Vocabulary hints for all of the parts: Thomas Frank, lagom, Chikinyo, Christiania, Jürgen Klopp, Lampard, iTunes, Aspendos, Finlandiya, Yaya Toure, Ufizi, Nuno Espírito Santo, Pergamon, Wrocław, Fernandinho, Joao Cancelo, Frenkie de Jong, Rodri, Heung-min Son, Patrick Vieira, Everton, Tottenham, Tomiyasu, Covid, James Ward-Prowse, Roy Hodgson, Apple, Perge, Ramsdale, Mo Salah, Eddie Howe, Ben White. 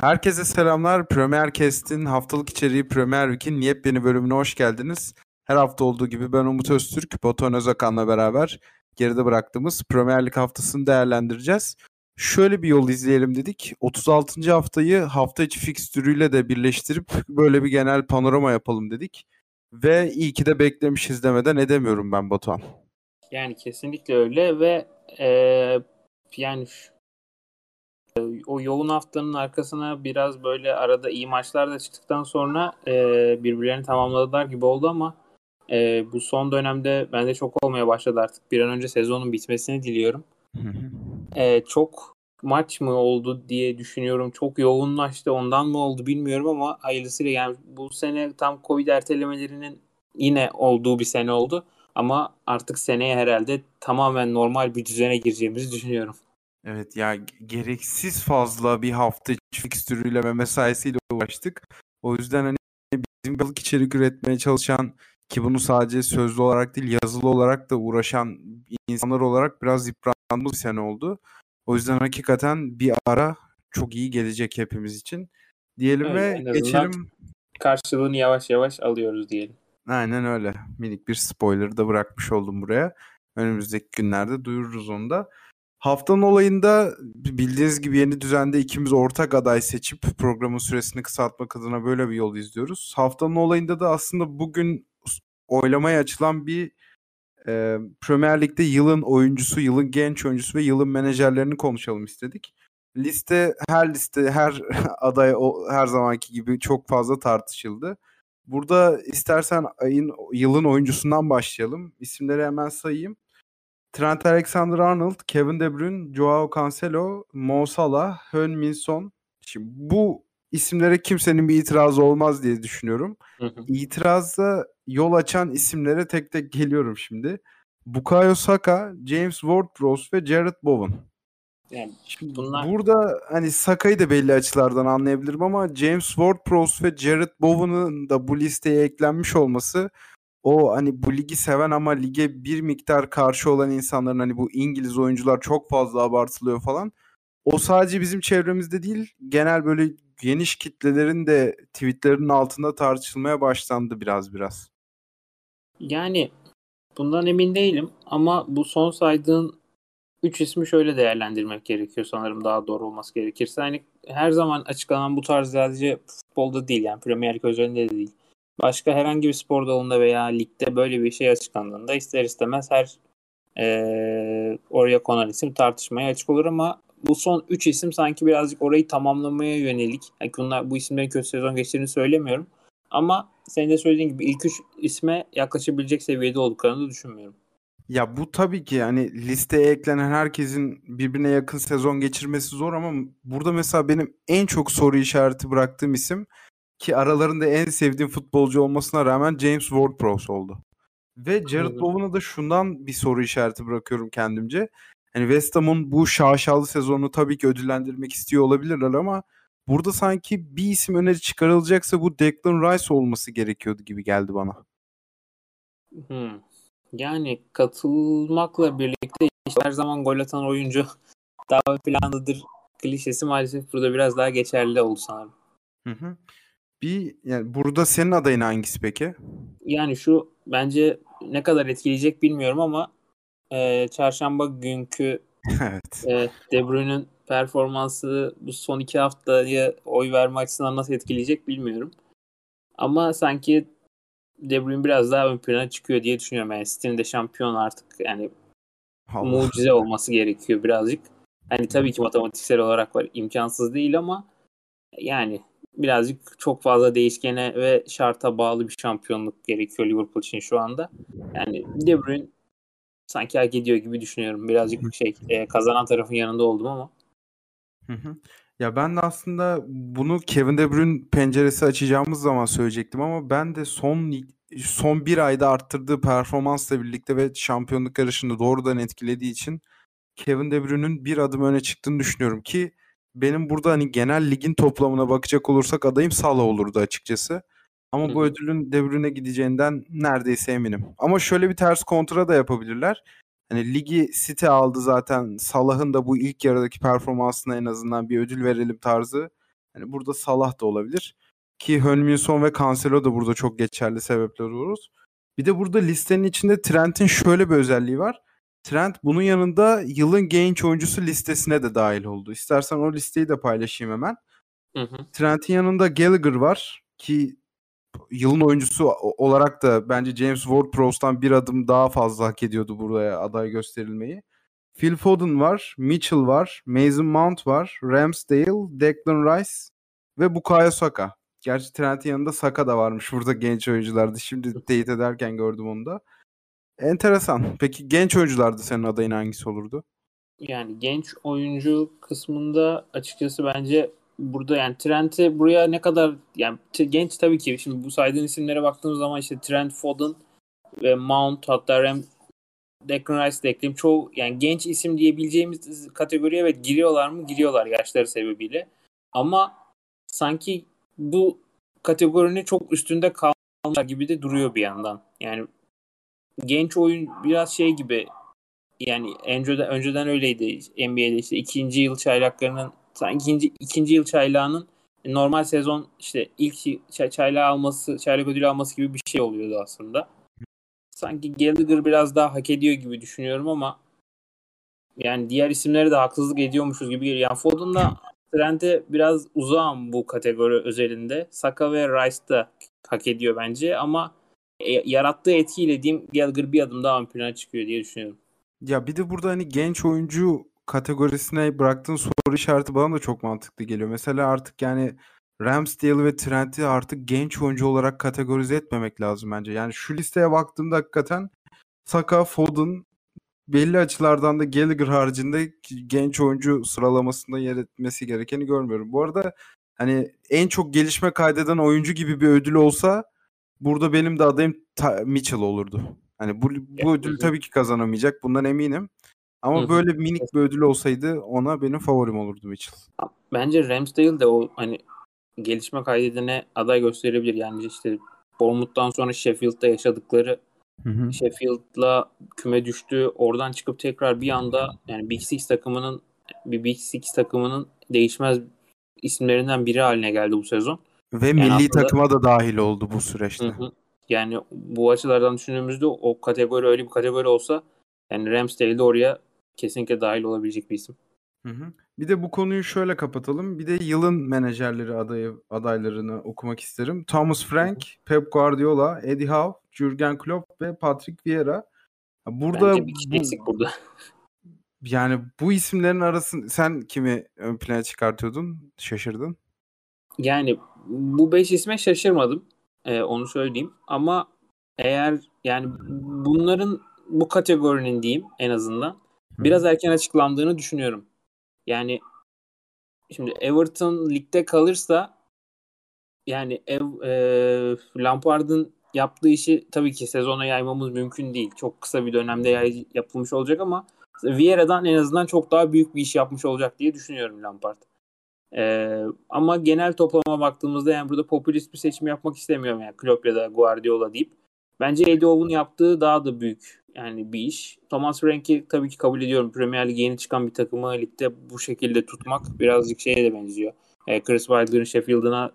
Herkese selamlar. Premier Cast'in haftalık içeriği Premier Week'in yepyeni bölümüne hoş geldiniz. Her hafta olduğu gibi ben Umut Öztürk, Batuhan Özakan'la beraber geride bıraktığımız Premier Lig haftasını değerlendireceğiz. Şöyle bir yol izleyelim dedik. 36. haftayı hafta içi fikstürüyle de birleştirip böyle bir genel panorama yapalım dedik. Ve iyi ki de beklemişiz demeden edemiyorum ben Batuhan. Yani kesinlikle öyle ve yani o yoğun haftanın arkasına biraz böyle arada iyi maçlar da çıktıktan sonra birbirlerini tamamladılar gibi oldu ama bu son dönemde bende çok olmaya başladı artık. Bir an önce sezonun bitmesini diliyorum. Çok maç mı oldu diye düşünüyorum. Çok yoğunlaştı, ondan mı oldu bilmiyorum ama hayırlısıyla yani bu sene tam Covid ertelemelerinin yine olduğu bir sene oldu. Ama artık seneye herhalde tamamen normal bir düzene gireceğimizi düşünüyorum. Evet ya, gereksiz fazla bir hafta fikstürüyle ve mesaisiyle uğraştık. O yüzden hani bizim balık içerik üretmeye çalışan ki bunu sadece sözlü olarak değil yazılı olarak da uğraşan insanlar olarak biraz yıprandığımız bir sene oldu. O yüzden hakikaten bir ara çok iyi gelecek hepimiz için. Diyelim evet, ve geçelim. Karşılığını yavaş yavaş alıyoruz diyelim. Aynen öyle. Minik bir spoiler da bırakmış oldum buraya. Önümüzdeki günlerde duyururuz onu da. Haftanın olayında bildiğiniz gibi yeni düzende ikimiz ortak aday seçip programın süresini kısaltmak adına böyle bir yol izliyoruz. Haftanın olayında da aslında bugün oylamaya açılan bir Premier Lig'de yılın oyuncusu, yılın genç oyuncusu ve yılın menajerlerini konuşalım istedik. Liste her aday her zamanki gibi çok fazla tartışıldı. Burada istersen yılın oyuncusundan başlayalım. İsimleri hemen sayayım. Trent Alexander-Arnold, Kevin De Bruyne, Joao Cancelo, Mo Salah, Heung-min Son. Şimdi bu isimlere kimsenin bir itirazı olmaz diye düşünüyorum. İtiraza yol açan isimlere tek tek geliyorum şimdi. Bukayo Saka, James Ward-Prowse ve Jared Bowen. Yani şimdi bunlar... Burada hani Saka'yı da belli açılardan anlayabilirim ama James Ward-Prowse ve Jared Bowen'ın da bu listeye eklenmiş olması... O hani bu ligi seven ama lige bir miktar karşı olan insanların hani bu İngiliz oyuncular çok fazla abartılıyor falan. O sadece bizim çevremizde değil, genel böyle geniş kitlelerin de tweetlerinin altında tartışılmaya başlandı biraz. Yani bundan emin değilim ama bu son saydığın 3 ismi şöyle değerlendirmek gerekiyor sanırım, daha doğru olması gerekirse. Hani her zaman açıklanan bu tarz sadece futbolda değil, yani Premier Lig özelinde de değil. Başka herhangi bir spor dalında veya ligde böyle bir şey açıklandığında ister istemez her oraya konan isim tartışmaya açık olur ama bu son 3 isim sanki birazcık orayı tamamlamaya yönelik. Yani bunlar, bu isimlerin kötü sezon geçirdiğini söylemiyorum ama senin de söylediğin gibi ilk 3 isme yaklaşabilecek seviyede olduklarını da düşünmüyorum. Ya bu tabii ki yani listeye eklenen herkesin birbirine yakın sezon geçirmesi zor ama burada mesela benim en çok soru işareti bıraktığım isim ki aralarında en sevdiğim futbolcu olmasına rağmen James Ward-Prowse oldu. Ve Jared Bowen'a da şundan bir soru işareti bırakıyorum kendimce. Yani West Ham'ın bu şaşalı sezonunu tabii ki ödüllendirmek istiyor olabilirler ama burada sanki bir isim öneri çıkarılacaksa bu Declan Rice olması gerekiyordu gibi geldi bana. Yani katılmakla birlikte işte her zaman gol atan oyuncu daha planlıdır klişesi maalesef burada biraz daha geçerli oldu sanırım. Yani burada senin adayın hangisi peki? Yani şu bence ne kadar etkileyecek bilmiyorum ama çarşamba günkü evet. De Bruyne'nin performansı bu son 2 haftaya oy verme açısından nasıl etkileyecek bilmiyorum. Ama sanki De Bruyne biraz daha ön plana çıkıyor diye düşünüyorum. Yani City'nin de şampiyon artık yani mucize olması gerekiyor birazcık. Hani tabii ki matematiksel olarak var, imkansız değil ama yani birazcık çok fazla değişkene ve şarta bağlı bir şampiyonluk gerekiyor Liverpool için şu anda. Yani De Bruyne sanki hak ediyor gibi düşünüyorum. Birazcık kazanan tarafın yanında oldum ama. Ya ben de aslında bunu Kevin De Bruyne penceresi açacağımız zaman söyleyecektim ama ben de son bir ayda arttırdığı performansla birlikte ve şampiyonluk yarışını doğrudan etkilediği için Kevin De Bruyne'nin bir adım öne çıktığını düşünüyorum ki benim burada hani genel ligin toplamına bakacak olursak adayım Salah olurdu açıkçası. Ama bu ödülün De Bruyne'e gideceğinden neredeyse eminim. Ama şöyle bir ters kontra da yapabilirler. Hani ligi City aldı zaten. Salah'ın da bu ilk yarıdaki performansına en azından bir ödül verelim tarzı. Yani burada Salah da olabilir. Ki Hönminson ve Cancelo da burada çok geçerli sebepler oluruz. Bir de burada listenin içinde Trent'in şöyle bir özelliği var. Trent bunun yanında yılın genç oyuncusu listesine de dahil oldu. İstersen o listeyi de paylaşayım hemen. Hı hı. Trent'in yanında Gallagher var ki yılın oyuncusu olarak da bence James Ward-Prowse'dan bir adım daha fazla hak ediyordu buraya aday gösterilmeyi. Phil Foden var, Mitchell var, Mason Mount var, Ramsdale, Declan Rice ve Bukayo Saka. Gerçi Trent'in yanında Saka da varmış burada genç oyuncularda. Şimdi teyit ederken gördüm onu da. Enteresan. Peki genç oyuncularda senin adayın hangisi olurdu? Yani genç oyuncu kısmında açıkçası bence burada yani Trent'i buraya ne kadar yani genç tabii ki şimdi bu saydığın isimlere baktığımız zaman işte Trent, Foden ve Mount hatta Declan Rice de ekleyeyim. Çoğu yani genç isim diyebileceğimiz kategoriye evet giriyorlar mı? Giriyorlar yaşları sebebiyle. Ama sanki bu kategorinin çok üstünde kalmışlar gibi de duruyor bir yandan. Yani genç oyun biraz şey gibi yani önceden öyleydi NBA'de işte ikinci yıl çaylağının normal sezon işte ilk çaylak ödülü alması gibi bir şey oluyordu aslında. Sanki Gallagher biraz daha hak ediyor gibi düşünüyorum ama yani diğer isimlere de haksızlık ediyormuşuz gibi geliyor. Yani Foden'la Trent'e biraz uzağım bu kategori özelinde. Saka ve Rice da hak ediyor bence ama yarattığı etkiyle diyeyim Gallagher bir adım daha ön plana çıkıyor diye düşünüyorum. Ya bir de burada hani genç oyuncu kategorisine bıraktığın soru işareti bana da çok mantıklı geliyor. Mesela artık yani Ramsdale ve Trent'i artık genç oyuncu olarak kategorize etmemek lazım bence. Yani şu listeye baktığımda hakikaten Saka, Foden belli açılardan da Gallagher haricinde genç oyuncu sıralamasında yer etmesi gerekeni görmüyorum. Bu arada hani en çok gelişme kaydeden oyuncu gibi bir ödül olsa burada benim de adayım Mitchell olurdu. Hani bu ödülü tabii ki kazanamayacak. Bundan eminim. Ama böyle minik bir ödül olsaydı ona benim favorim olurdu Mitchell. Bence Ramsdale de o hani gelişme kaydedene aday gösterebilir. Yani işte Bournemouth'tan sonra Sheffield'da yaşadıkları Sheffield'la küme düştü. Oradan çıkıp tekrar bir anda yani Big Six takımının değişmez isimlerinden biri haline geldi bu sezon. Ve yani milli takıma da dahil oldu bu süreçte. Yani bu açılardan düşündüğümüzde o kategori öyle bir kategori olsa yani Ramsdale de oraya kesinlikle dahil olabilecek bir isim. Bir de bu konuyu şöyle kapatalım. Bir de yılın menajerleri adaylarını okumak isterim. Thomas Frank, Pep Guardiola, Eddie Howe, Jürgen Klopp ve Patrick Vieira. Bence bir kişi eksik burada. Yani bu isimlerin arasında sen kimi ön plana çıkartıyordun? Şaşırdın. Yani bu 5 isme şaşırmadım. Onu söyleyeyim. Ama eğer yani bunların bu kategorinin diyeyim en azından biraz erken açıklandığını düşünüyorum. Yani şimdi Everton ligde kalırsa yani Lampard'ın yaptığı işi tabii ki sezona yaymamız mümkün değil. Çok kısa bir dönemde yapılmış olacak ama Vieira'dan en azından çok daha büyük bir iş yapmış olacak diye düşünüyorum Lampard. Ama genel toplama baktığımızda yani burada popülist bir seçim yapmak istemiyorum yani Klopp ya da Guardiola deyip. Bence Eddie Howe'un yaptığı daha da büyük yani bir iş. Thomas Frank'i tabii ki kabul ediyorum. Premier Lig'e yeni çıkan bir takımı ligde bu şekilde tutmak birazcık şeye de benziyor. Chris Wilder'ın Sheffield'ına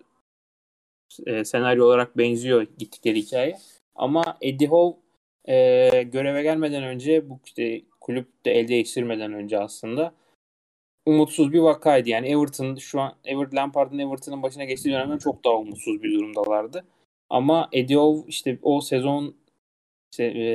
senaryo olarak benziyor gittikleri hikaye. Ama Eddie Howe göreve gelmeden önce bu işte kulüpte el değiştirmeden önce aslında umutsuz bir vakaydı. Yani Everton şu an Lampard'ın Everton'ın başına geçtiği dönemden çok daha umutsuz bir durumdalardı. Ama Eddie Howe işte o sezon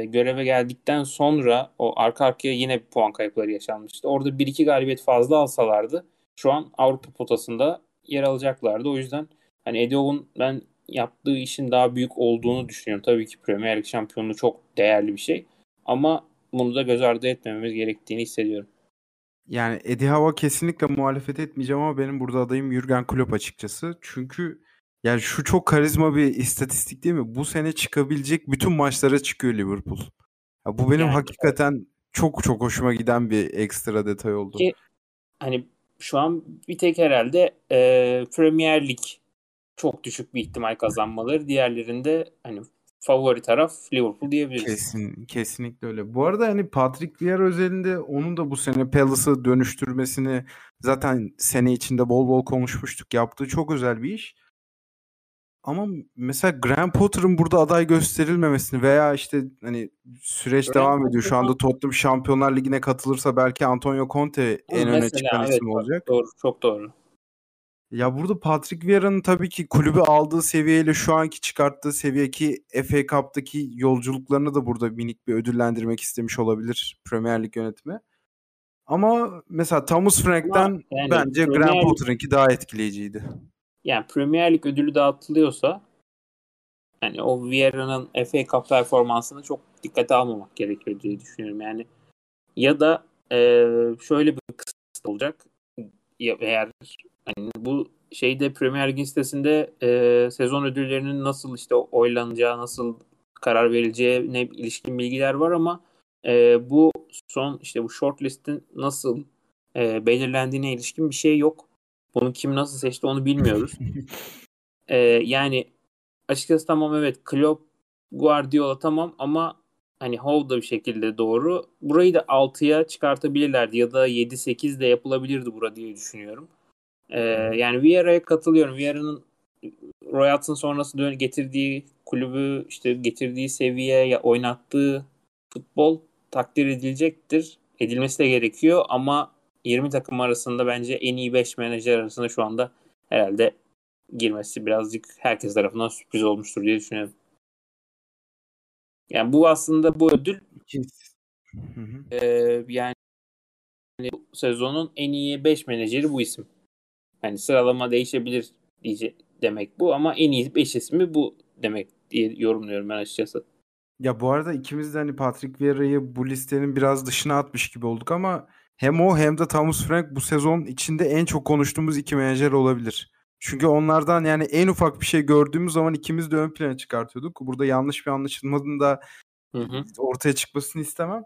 göreve geldikten sonra o arka arkaya yine bir puan kayıpları yaşanmıştı. Orada 1-2 galibiyet fazla alsalardı şu an Avrupa potasında yer alacaklardı. O yüzden hani Eddie Howe'un ben yaptığı işin daha büyük olduğunu düşünüyorum. Tabii ki Premier Lig şampiyonluğu çok değerli bir şey. Ama bunu da göz ardı etmememiz gerektiğini hissediyorum. Yani Eddie Howe'a kesinlikle muhalefet etmeyeceğim ama benim burada adayım Jürgen Klopp açıkçası. Çünkü yani şu çok karizma bir istatistik değil mi? Bu sene çıkabilecek bütün maçlara çıkıyor Liverpool. Ya bu benim yani, hakikaten çok çok hoşuma giden bir ekstra detay oldu. Ki, hani şu an bir tek herhalde Premier Lig çok düşük bir ihtimal kazanmaları. Diğerlerinde hani favori taraf Liverpool diyebiliriz. Kesinlikle öyle. Bu arada hani Patrick Vieira özelinde onun da bu sene Palace'ı dönüştürmesini zaten sene içinde bol bol konuşmuştuk. Yaptığı çok özel bir iş. Ama mesela Graham Potter'ın burada aday gösterilmemesini veya işte hani süreç Graham devam ediyor. Şu anda Tottenham Şampiyonlar Ligi'ne katılırsa belki Antonio Conte en öne çıkan isim olacak. Doğru, çok doğru. Ya burada Patrick Vieira'nın tabii ki kulübü aldığı seviyeyle şu anki çıkarttığı seviye ki FA Cup'taki yolculuklarını da burada minik bir ödüllendirmek istemiş olabilir Premier Lig yönetimi. Ama mesela Thomas Frank'ten yani bence Graham Potter'ınki daha etkileyiciydi. Yani Premier Lig ödülü dağıtılıyorsa yani o Vieira'nın FA Cup performansını çok dikkate almamak gerekiyor diye düşünüyorum. Yani ya da şöyle bir kısıt olacak. Ya, eğer yani bu şeyde Premier Lig'in sitesinde sezon ödüllerinin nasıl işte oylanacağı, nasıl karar verileceğine ilişkin bilgiler var ama bu son işte bu shortlist'in nasıl belirlendiğine ilişkin bir şey yok. Bunu kim nasıl seçti onu bilmiyoruz. Yani açıkçası tamam evet Klopp, Guardiola tamam ama hani Howe da bir şekilde doğru. Burayı da 6'ya çıkartabilirlerdi ya da 7-8 de yapılabilirdi bura diye düşünüyorum. Yani Vieira'ya katılıyorum. Vieira'nın Roy Hodgson sonrası getirdiği kulübü işte getirdiği seviye oynattığı futbol takdir edilecektir. Edilmesi de gerekiyor ama 20 takım arasında bence en iyi 5 menajer arasında şu anda herhalde girmesi birazcık herkes tarafından sürpriz olmuştur diye düşünüyorum. Yani bu aslında bu ödül yani bu sezonun en iyi 5 menajeri bu isim. Yani sıralama değişebilir demek bu ama en iyi 5 ismi bu demek diye yorumluyorum ben açıkçası. Ya bu arada ikimiz de hani Patrick Vieira'yı bu listenin biraz dışına atmış gibi olduk ama hem o hem de Thomas Frank bu sezon içinde en çok konuştuğumuz iki menajer olabilir. Çünkü onlardan yani en ufak bir şey gördüğümüz zaman ikimiz de ön plana çıkartıyorduk. Burada yanlış bir anlaşılmanın da ortaya çıkmasını istemem.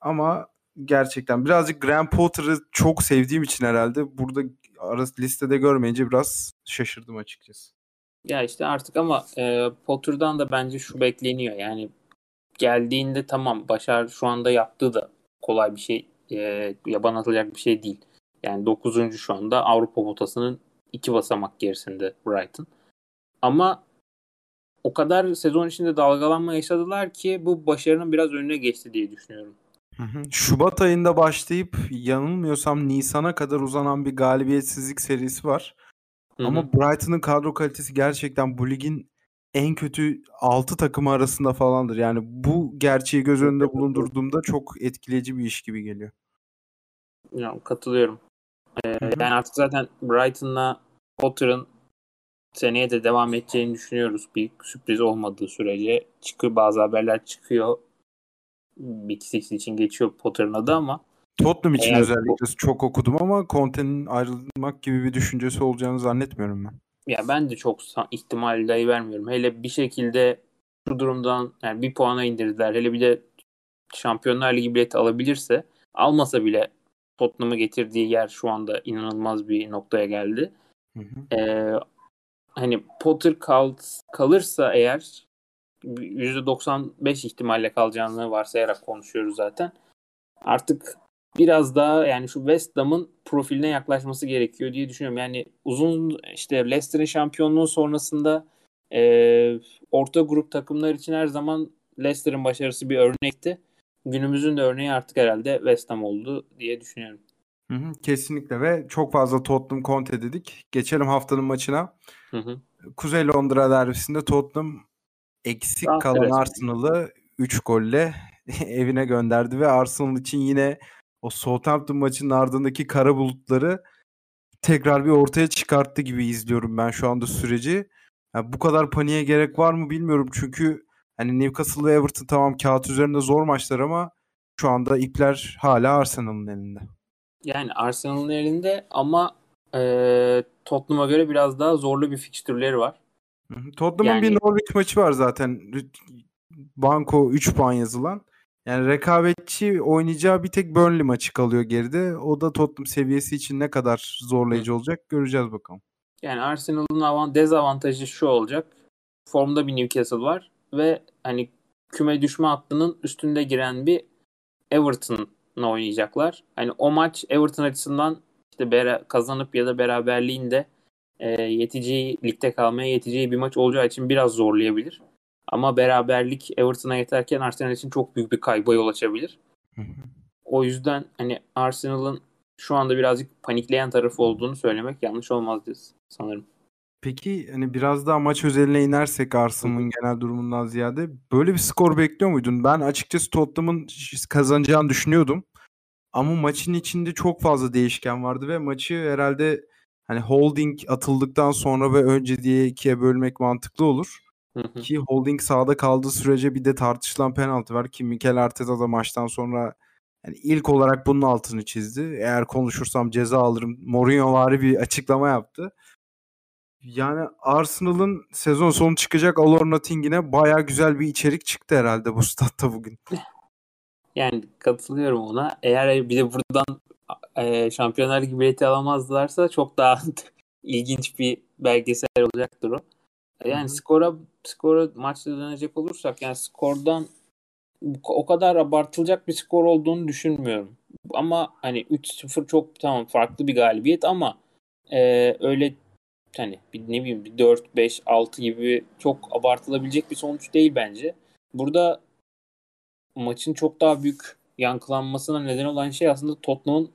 Ama gerçekten birazcık Graham Potter'ı çok sevdiğim için herhalde burada listede görmeyince biraz şaşırdım açıkçası. Ya işte artık ama Potter'dan da bence şu bekleniyor. Yani geldiğinde tamam Başar şu anda yaptığı da kolay bir şey. Yaban atılacak bir şey değil. Yani 9. şu anda Avrupa potasının 2 basamak gerisinde Brighton. Ama o kadar sezon içinde dalgalanma yaşadılar ki bu başarının biraz önüne geçti diye düşünüyorum. Şubat ayında başlayıp yanılmıyorsam Nisan'a kadar uzanan bir galibiyetsizlik serisi var. Hı-hı. Ama Brighton'ın kadro kalitesi gerçekten bu ligin en kötü 6 takımı arasında falandır. Yani bu gerçeği göz önünde bulundurduğumda çok etkileyici bir iş gibi geliyor. Ya, katılıyorum. Yani artık zaten Brighton'la Potter'ın seneye de devam edeceğini düşünüyoruz. Bir sürpriz olmadığı sürece çıkıyor. Bazı haberler çıkıyor. Bir ikisi için geçiyor Potter'ın adı ama. Tottenham için özellikle çok okudum ama Conte'nin ayrılmak gibi bir düşüncesi olacağını zannetmiyorum ben. Ya ben de çok ihtimal dahi vermiyorum. Hele bir şekilde şu durumdan yani bir puana indirdiler. Hele bir de Şampiyonlar Ligi bileti alabilirse almasa bile Tottenham'ı getirdiği yer şu anda inanılmaz bir noktaya geldi. Hani Potter kalırsa eğer %95 ihtimalle kalacağını varsayarak konuşuyoruz zaten. Artık biraz daha yani şu West Ham'ın profiline yaklaşması gerekiyor diye düşünüyorum. Yani uzun işte Leicester'ın şampiyonluğu sonrasında orta grup takımlar için her zaman Leicester'ın başarısı bir örnekti. Günümüzün de örneği artık herhalde West Ham oldu diye düşünüyorum. Kesinlikle ve çok fazla Tottenham Conte dedik. Geçelim haftanın maçına. Kuzey Londra derbisinde Tottenham eksik kalan Arsenal'ı 3 golle evine gönderdi ve Arsenal için yine o Southampton maçının ardındaki kara bulutları tekrar bir ortaya çıkarttı gibi izliyorum ben şu anda süreci. Yani bu kadar paniğe gerek var mı bilmiyorum çünkü hani Newcastle ve Everton tamam kağıt üzerinde zor maçlar ama şu anda ipler hala Arsenal'ın elinde. Yani Arsenal'ın elinde ama Tottenham'a göre biraz daha zorlu bir fikstürleri var. Tottenham'ın bir Norwich maçı var zaten. Banko 3 puan yazılan. Yani rekabetçi oynayacağı bir tek Burnley maçı kalıyor geride. O da Tottenham seviyesi için ne kadar zorlayıcı olacak göreceğiz bakalım. Yani Arsenal'ın dezavantajı şu olacak. Formda bir Newcastle var. ve hani küme düşme hattının üstünde giren bir Everton'la oynayacaklar. Hani o maç Everton açısından işte kazanıp ya da beraberliğinde yeteceği, ligde kalmaya yeteceği bir maç olacağı için biraz zorlayabilir. Ama beraberlik Everton'a yeterken Arsenal için çok büyük bir kayba yol açabilir. O yüzden hani Arsenal'ın şu anda birazcık panikleyen tarafı olduğunu söylemek yanlış olmaz diyoruz sanırım. Peki hani biraz daha maç özeline inersek Arsenal'ın genel durumundan ziyade böyle bir skor bekliyor muydun? Ben açıkçası Tottenham'ın kazanacağını düşünüyordum. Ama maçın içinde çok fazla değişken vardı ve maçı herhalde hani holding atıldıktan sonra ve önce diye ikiye bölmek mantıklı olur. Ki holding sahada kaldığı sürece bir de tartışılan penaltı var ki Mikel Arteta da maçtan sonra yani ilk olarak bunun altını çizdi. Eğer konuşursam ceza alırım. Mourinho'vari bir açıklama yaptı. Yani Arsenal'ın sezon sonu çıkacak All or Nothing'ine bayağı güzel bir içerik çıktı herhalde bu statta bugün. Yani katılıyorum ona. Eğer bir de buradan Şampiyonlar Ligi bileti alamazlarsa çok daha ilginç bir belgesel olacaktır o. Yani skora maçta dönecek olursak yani skordan o kadar abartılacak bir skor olduğunu düşünmüyorum. Ama hani 3-0 çok tamam farklı bir galibiyet ama öyle hani ne bileyim 4-5-6 gibi çok abartılabilecek bir sonuç değil bence. Burada maçın çok daha büyük yankılanmasına neden olan şey aslında Tottenham'ın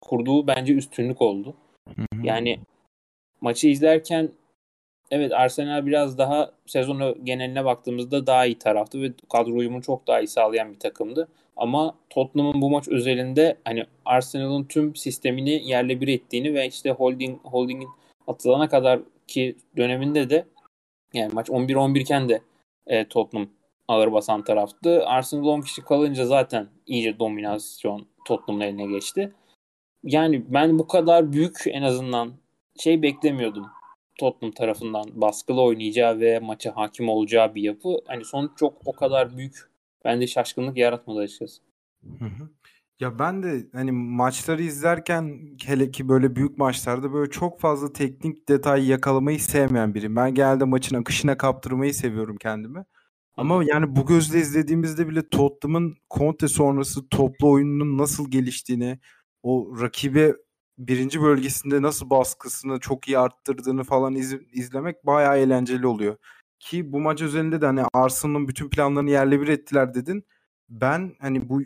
kurduğu bence üstünlük oldu. Yani maçı izlerken evet Arsenal biraz daha sezonu geneline baktığımızda daha iyi taraftı ve kadro uyumunu çok daha iyi sağlayan bir takımdı. Ama Tottenham'ın bu maç özelinde hani Arsenal'ın tüm sistemini yerle bir ettiğini ve işte holding'in atılana kadar ki döneminde de yani maç 11-11 iken de Tottenham ağır basan taraftı. Arsenal 10 kişi kalınca zaten iyice dominasyon Tottenham'ın eline geçti. Yani ben bu kadar büyük en azından şey beklemiyordum. Tottenham tarafından baskılı oynayacağı ve maça hakim olacağı bir yapı. Hani sonuç çok o kadar büyük bende şaşkınlık yaratmadı açıkçası. Ya ben de hani maçları izlerken hele ki böyle büyük maçlarda böyle çok fazla teknik detayı yakalamayı sevmeyen biriyim. Ben genelde maçın akışına kaptırmayı seviyorum kendimi. Ama yani bu gözle izlediğimizde bile Tottenham'ın Conte sonrası toplu oyununun nasıl geliştiğini, o rakibe birinci bölgesinde nasıl baskısını çok iyi arttırdığını falan izlemek bayağı eğlenceli oluyor. Ki bu maç özelinde de hani Arsenal'ın bütün planlarını yerle bir ettiler dedin. Ben hani bu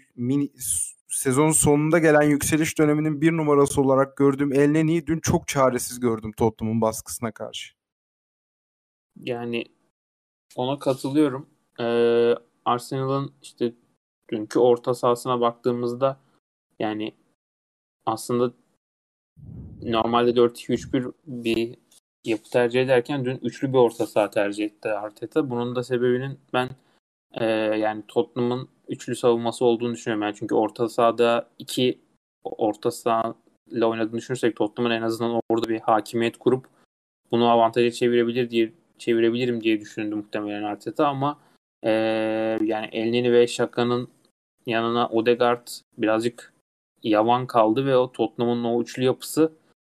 sezon sonunda gelen yükseliş döneminin bir numarası olarak gördüğüm Elneni'yi dün çok çaresiz gördüm Tottenham'ın baskısına karşı. Yani ona katılıyorum. Arsenal'ın işte dünkü orta sahasına baktığımızda yani aslında normalde 4-2-3-1 bir yapı tercih ederken dün üçlü bir orta saha tercih etti Arteta. Bunun da sebebinin ben yani Tottenham'ın üçlü savunması olduğunu düşünüyorum. Yani çünkü orta sahada iki orta sahayla oynadığını düşünürsek Tottenham'ın en azından orada bir hakimiyet kurup bunu avantaja çevirebilirim diye düşündü muhtemelen Arteta ama yani Elneny ve Saka'nın yanına Odegaard birazcık yavan kaldı ve o Tottenham'ın o üçlü yapısı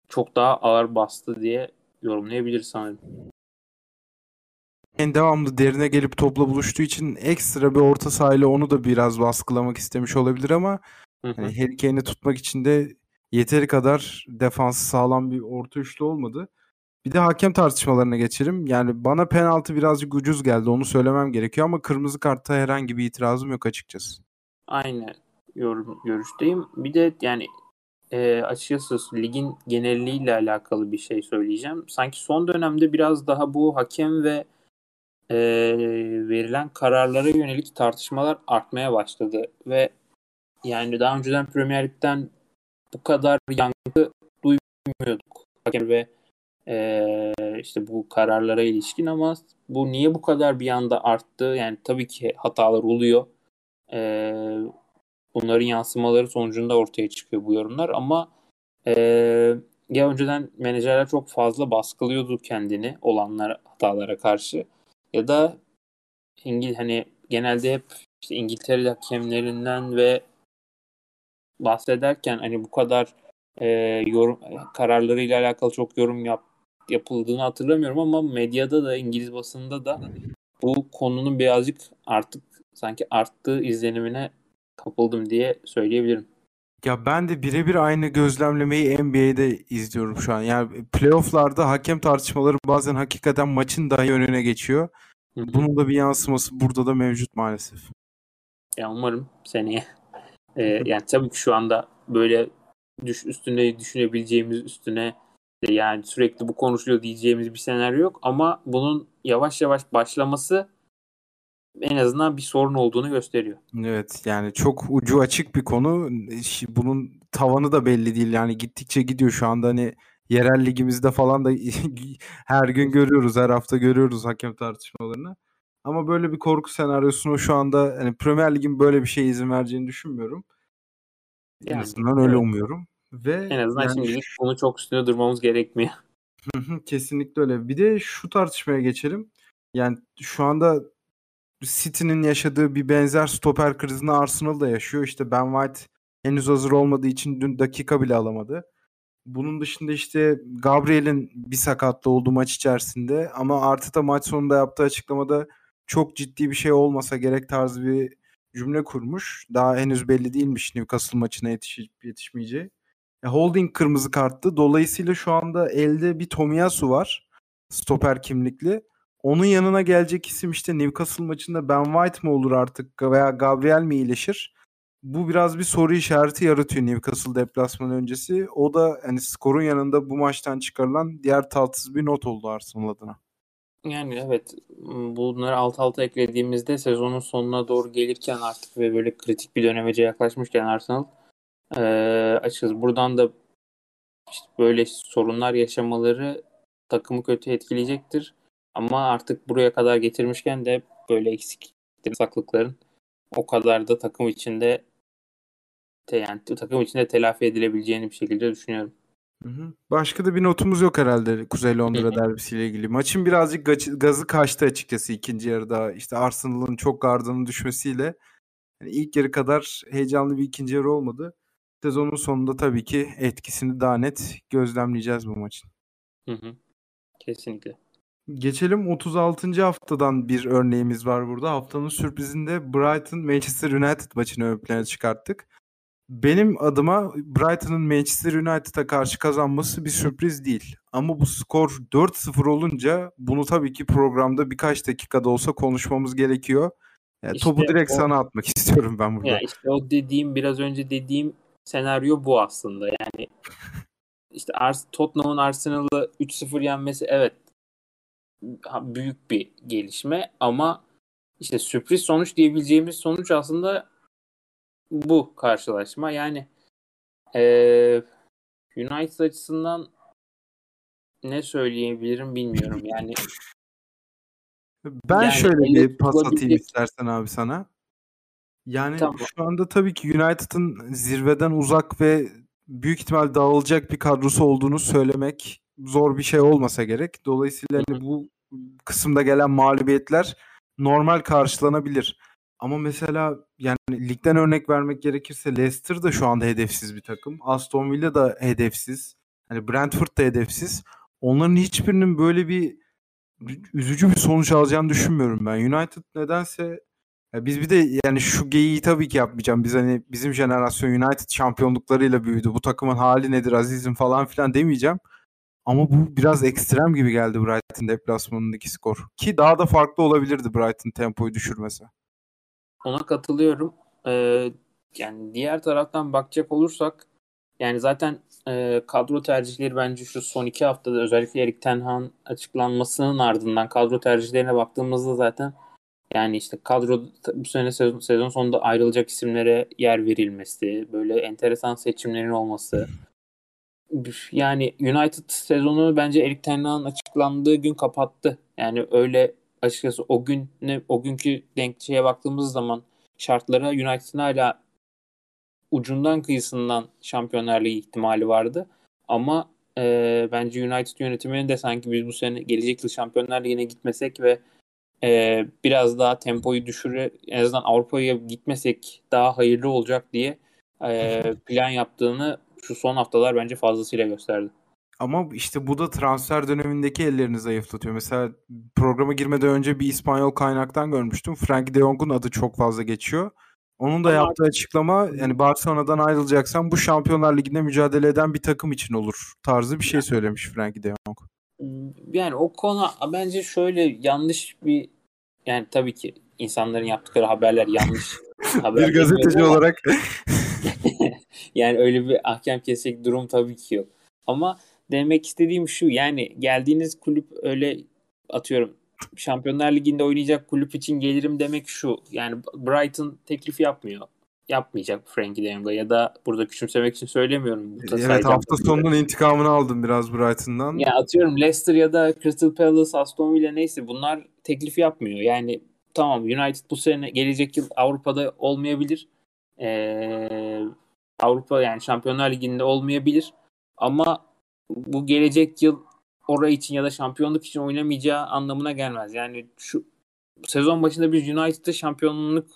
çok daha ağır bastı diye yorumlayabilir sanırım. En devamlı derine gelip topla buluştuğu için ekstra bir orta sahayla onu da biraz baskılamak istemiş olabilir ama hani Harry Kane'i tutmak için de yeteri kadar defansı sağlam bir orta üçlü olmadı. Bir de hakem tartışmalarına geçelim. Yani bana penaltı birazcık ucuz geldi. Onu söylemem gerekiyor ama kırmızı kartta herhangi bir itirazım yok açıkçası. Aynen. Görüşteyim. Bir de yani açıkçası ligin genelliğiyle alakalı bir şey söyleyeceğim. Sanki son dönemde biraz daha bu hakem ve verilen kararlara yönelik tartışmalar artmaya başladı ve yani daha önceden Premier Lig'den bu kadar yankı duymuyorduk hakem ve işte bu kararlara ilişkin ama bu niye bu kadar bir anda arttı? Yani tabii ki hatalar oluyor. Bunların yansımaları sonucunda ortaya çıkıyor bu yorumlar ama ya önceden menajerler çok fazla baskılıyordu kendini olanlar hatalara karşı ya da hani genelde hep işte İngiltere hakemlerinden ve bahsederken hani bu kadar kararlarıyla alakalı çok yorum yapıldığını hatırlamıyorum ama medyada da İngiliz basında da bu konunun birazcık artık sanki arttığı izlenimine kapıldım diye söyleyebilirim. Ya ben de birebir aynı gözlemlemeyi NBA'de izliyorum şu an. Yani playoff'larda hakem tartışmaları bazen hakikaten maçın dahi önüne geçiyor. Bunun da bir yansıması burada da mevcut maalesef. Ya umarım seneye. Yani tabii ki şu anda böyle üstüne düşünebileceğimiz, üstüne yani sürekli bu konuşuluyor diyeceğimiz bir senaryo yok. Ama bunun yavaş yavaş başlaması en azından bir sorun olduğunu gösteriyor. Evet, yani çok ucu açık bir konu. Bunun tavanı da belli değil. Yani gittikçe gidiyor şu anda, hani yerel ligimizde falan da her gün görüyoruz, her hafta görüyoruz hakem tartışmalarını. Ama böyle bir korku senaryosunu şu anda hani Premier Lig'in böyle bir şeye izin vereceğini düşünmüyorum. En azından öyle umuyorum. Ve en azından yani şimdi bunu çok üstüne durmamız gerekmiyor. Kesinlikle öyle. Bir de şu tartışmaya geçelim. Yani şu anda City'nin yaşadığı bir benzer stoper krizini Arsenal da yaşıyor. İşte Ben White henüz hazır olmadığı için dün dakika bile alamadı. Bunun dışında işte Gabriel'in bir sakatlığı oldu maç içerisinde. Ama Arteta maç sonunda yaptığı açıklamada çok ciddi bir şey olmasa gerek tarzı bir cümle kurmuş. Daha henüz belli değilmiş Newcastle maçına yetişip yetişmeyeceği. Holding kırmızı karttı. Dolayısıyla şu anda elde bir Tomiyasu var. Stoper kimlikli. Onun yanına gelecek isim işte Newcastle maçında Ben White mi olur artık veya Gabriel mi iyileşir? Bu biraz bir soru işareti yaratıyor Newcastle deplasmanı öncesi. O da hani skorun yanında bu maçtan çıkarılan diğer tatsız bir not oldu Arsenal adına. Yani evet, bunları alt alta eklediğimizde sezonun sonuna doğru gelirken artık ve böyle kritik bir dönemece yaklaşmışken Arsenal açıkçası buradan da işte böyle sorunlar yaşamaları takımı kötü etkileyecektir. Ama artık buraya kadar getirmişken de böyle eksik saklıkların o kadar da takım içinde yani takım içinde telafi edilebileceğini bir şekilde düşünüyorum. Başka da bir notumuz yok herhalde Kuzey Londra derbisiyle ilgili. Maçın birazcık gazı kaçtı açıkçası ikinci yarıda. İşte Arsenal'ın çok gardının düşmesiyle yani ilk yarı kadar heyecanlı bir ikinci yarı olmadı. Sezonun sonunda tabii ki etkisini daha net gözlemleyeceğiz bu maçın. Kesinlikle. Geçelim 36. haftadan bir örneğimiz var burada. Haftanın sürprizinde Brighton Manchester United maçını ön plana çıkarttık. Benim adıma Brighton'ın Manchester United'a karşı kazanması bir sürpriz değil. Ama bu skor 4-0 olunca bunu tabii ki programda birkaç dakikada olsa konuşmamız gerekiyor. Yani işte topu direkt sana atmak istiyorum ben burada. Ya işte o dediğim, biraz önce dediğim senaryo bu aslında. Yani işte Tottenham'ın Arsenal'ı 3-0 yenmesi evet büyük bir gelişme ama işte sürpriz sonuç diyebileceğimiz sonuç aslında bu karşılaşma. Yani United açısından ne söyleyebilirim bilmiyorum. Yani ben şöyle bir pas atayım istersen abi sana. Yani tamam. Şu anda tabii ki United'ın zirveden uzak ve büyük ihtimal dağılacak bir kadrosu olduğunu söylemek zor bir şey olmasa gerek. Dolayısıyla hani bu kısımda gelen mağlubiyetler normal karşılanabilir. Ama mesela yani ligden örnek vermek gerekirse Leicester da şu anda hedefsiz bir takım. Aston Villa da hedefsiz. Hani Brentford da hedefsiz. Onların hiçbirinin böyle bir üzücü bir sonuç alacağını düşünmüyorum ben. United nedense biz bir de yani şu geyiği tabii ki yapmayacağım. Biz hani bizim jenerasyon United şampiyonluklarıyla büyüdü. Bu takımın hali nedir azizim falan filan demeyeceğim. Ama bu biraz ekstrem gibi geldi Brighton deplasmanındaki skor. Ki daha da farklı olabilirdi Brighton tempoyu düşürmese. Ona katılıyorum. Yani diğer taraftan bakacak olursak yani zaten kadro tercihleri bence şu son iki haftada özellikle Erik ten Hag'ın açıklanmasının ardından kadro tercihlerine baktığımızda zaten yani işte kadro bu sene sezon sonunda ayrılacak isimlere yer verilmesi, böyle enteresan seçimlerin olması. Yani United sezonu bence Erik ten Hag'ın açıklandığı gün kapattı. Yani öyle açıkçası o günkü denkçeye baktığımız zaman şartlara United'ın hala ucundan kıyısından Şampiyonlar Ligi ihtimali vardı. Ama bence United yönetiminin de sanki biz bu sene gelecek yıl Şampiyonlar Ligi'ne gitmesek ve biraz daha tempoyu en azından Avrupa'ya gitmesek daha hayırlı olacak diye plan yaptığını şu son haftalar bence fazlasıyla gösterdi. Ama işte bu da transfer dönemindeki ellerini zayıflatıyor. Mesela programa girmeden önce bir İspanyol kaynaktan görmüştüm. Frenkie de Jong'un adı çok fazla geçiyor. Onun da yaptığı açıklama, yani Barcelona'dan ayrılacaksan bu Şampiyonlar Ligi'nde mücadele eden bir takım için olur tarzı bir şey söylemiş Frenkie de Jong. Yani o konu bence şöyle yanlış bir, yani tabii ki insanların yaptıkları haberler yanlış. Bir gazeteci olarak. Yani öyle bir ahkam kesecek durum tabii ki yok. Ama demek istediğim şu, yani geldiğiniz kulüp öyle, atıyorum Şampiyonlar Ligi'nde oynayacak kulüp için gelirim demek şu. Yani Brighton teklif yapmıyor. Yapmayacak Frenkie de Jong'a, ya da burada küçümsemek için söylemiyorum. Evet, hafta sonunun intikamını aldım biraz Brighton'dan. Ya atıyorum Leicester ya da Crystal Palace, Aston Villa, neyse bunlar teklif yapmıyor. Yani tamam, United bu sene, gelecek yıl Avrupa'da olmayabilir. Avrupa, yani Şampiyonlar Ligi'nde olmayabilir. Ama bu gelecek yıl oraya için ya da şampiyonluk için oynamayacağı anlamına gelmez. Yani şu sezon başında biz United'ı şampiyonluk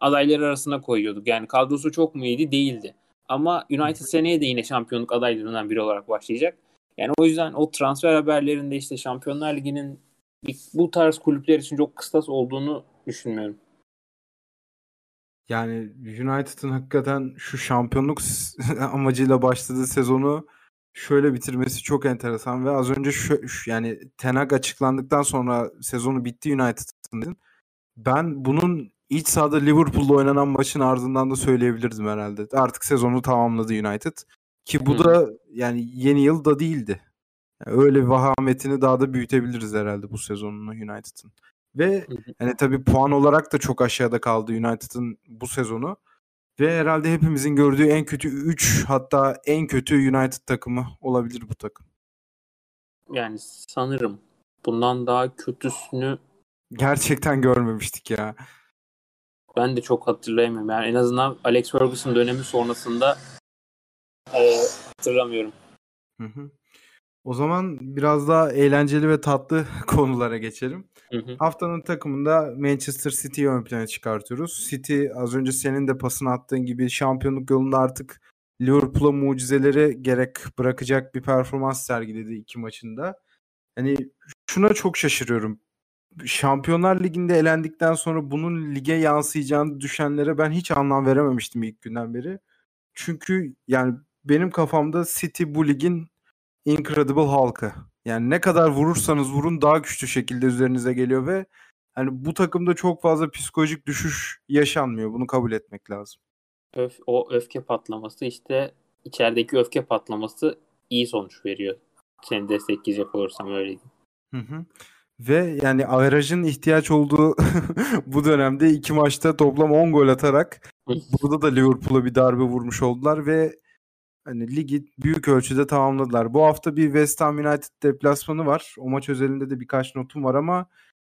adayları arasına koyuyorduk. Yani kadrosu çok mu iyiydi? Değildi. Ama United seneye de yine şampiyonluk adaylarından biri olarak başlayacak. Yani o yüzden o transfer haberlerinde işte Şampiyonlar Ligi'nin bu tarz kulüpler için çok kıstas olduğunu düşünmüyorum. Yani United'ın hakikaten şu şampiyonluk amacıyla başladığı sezonu şöyle bitirmesi çok enteresan ve az önce yani Ten Hag açıklandıktan sonra sezonu bitti United'ın. Ben bunun iç sahada Liverpool'la oynanan maçın ardından da söyleyebilirdim herhalde. Artık sezonu tamamladı United. Ki bu da yani yeni yıl da değildi. Yani öyle bir vahametini daha da büyütebiliriz herhalde bu sezonunu United'ın. Ve yani tabii puan olarak da çok aşağıda kaldı United'ın bu sezonu. Ve herhalde hepimizin gördüğü en kötü 3, hatta en kötü United takımı olabilir bu takım. Yani sanırım bundan daha kötüsünü gerçekten görmemiştik ya. Ben de çok hatırlayamıyorum. Yani en azından Alex Ferguson dönemi sonrasında hatırlamıyorum. O zaman biraz daha eğlenceli ve tatlı konulara geçelim. Haftanın takımında Manchester City'yi ön plana çıkartıyoruz. City az önce senin de pasını attığın gibi şampiyonluk yolunda artık Liverpool'a mucizelere gerek bırakacak bir performans sergiledi iki maçında. Hani şuna çok şaşırıyorum. Şampiyonlar Ligi'nde elendikten sonra bunun lige yansıyacağını düşünenlere ben hiç anlam verememiştim ilk günden beri. Çünkü yani benim kafamda City bu ligin Incredible Hulk'ı. Yani ne kadar vurursanız vurun daha güçlü şekilde üzerinize geliyor ve hani bu takımda çok fazla psikolojik düşüş yaşanmıyor. Bunu kabul etmek lazım. O öfke patlaması, işte içerideki öfke patlaması iyi sonuç veriyor. Seni destekleyecek olursam öyleydi. Ve yani averajın ihtiyaç olduğu bu dönemde iki maçta toplam 10 gol atarak burada da Liverpool'a bir darbe vurmuş oldular ve hani ligi büyük ölçüde tamamladılar. Bu hafta bir West Ham United deplasmanı var. O maç özelinde de birkaç notum var ama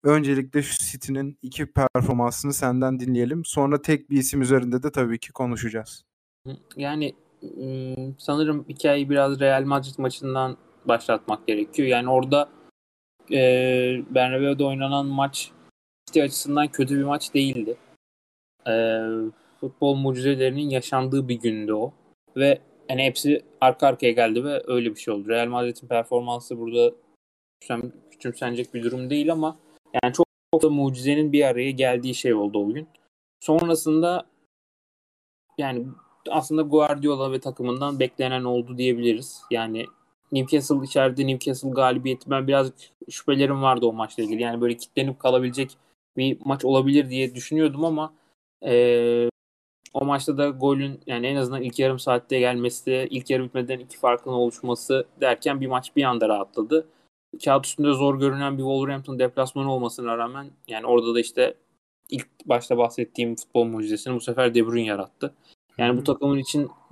öncelikle şu City'nin iki performansını senden dinleyelim. Sonra tek bir isim üzerinde de tabii ki konuşacağız. Yani sanırım hikayeyi biraz Real Madrid maçından başlatmak gerekiyor. Yani orada Bernabéu'da oynanan maç City açısından kötü bir maç değildi. Futbol mucizelerinin yaşandığı bir gündü o. Ve yani hepsi arka arkaya geldi ve öyle bir şey oldu. Real Madrid'in performansı burada küçümsenecek bir durum değil ama yani çok, çok da mucizenin bir araya geldiği şey oldu o gün. Sonrasında yani aslında Guardiola ve takımından beklenen oldu diyebiliriz. Yani Newcastle içeride, Newcastle galibiyeti, ben birazcık şüphelerim vardı o maçla ilgili. Yani böyle kilitlenip kalabilecek bir maç olabilir diye düşünüyordum ama o maçta da golün, yani en azından ilk yarım saatte gelmesi, ilk yarı bitmeden iki farkın oluşması derken bir maç bir anda rahatladı. Kağıt üstünde zor görünen bir Wolverhampton deplasmanı olmasına rağmen yani orada da işte ilk başta bahsettiğim futbol mucizesini bu sefer De Bruyne yarattı. Yani bu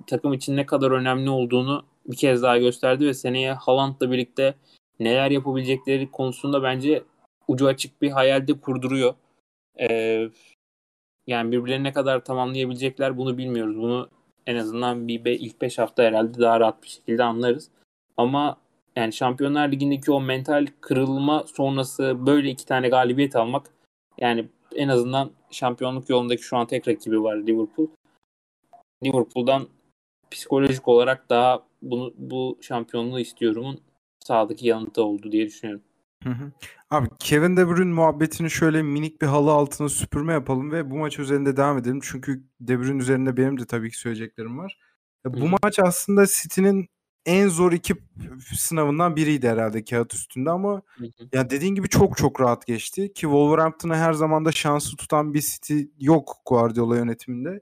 takım için ne kadar önemli olduğunu bir kez daha gösterdi ve seneye Haaland'la birlikte neler yapabilecekleri konusunda bence ucu açık bir hayal de kurduruyor. Yani birbirlerini ne kadar tamamlayabilecekler bunu bilmiyoruz. Bunu en azından ilk 5 hafta herhalde daha rahat bir şekilde anlarız. Ama yani Şampiyonlar Ligi'ndeki o mental kırılma sonrası böyle iki tane galibiyet almak, yani en azından şampiyonluk yolundaki şu an tek rakibi var Liverpool. Liverpool'dan psikolojik olarak daha bu şampiyonluğu istiyorumun sağdaki yanıtı oldu diye düşünüyorum. Hı hı. Abi Kevin De Bruyne muhabbetini şöyle minik bir halı altına süpürme yapalım ve bu maç üzerinde devam edelim. Çünkü De Bruyne üzerinde benim de tabii ki söyleyeceklerim var. Bu maç aslında City'nin en zor iki sınavından biriydi herhalde kağıt üstünde ama ya dediğin gibi çok rahat geçti ki Wolverhampton'a her zaman da şansı tutan bir City yok Guardiola yönetiminde.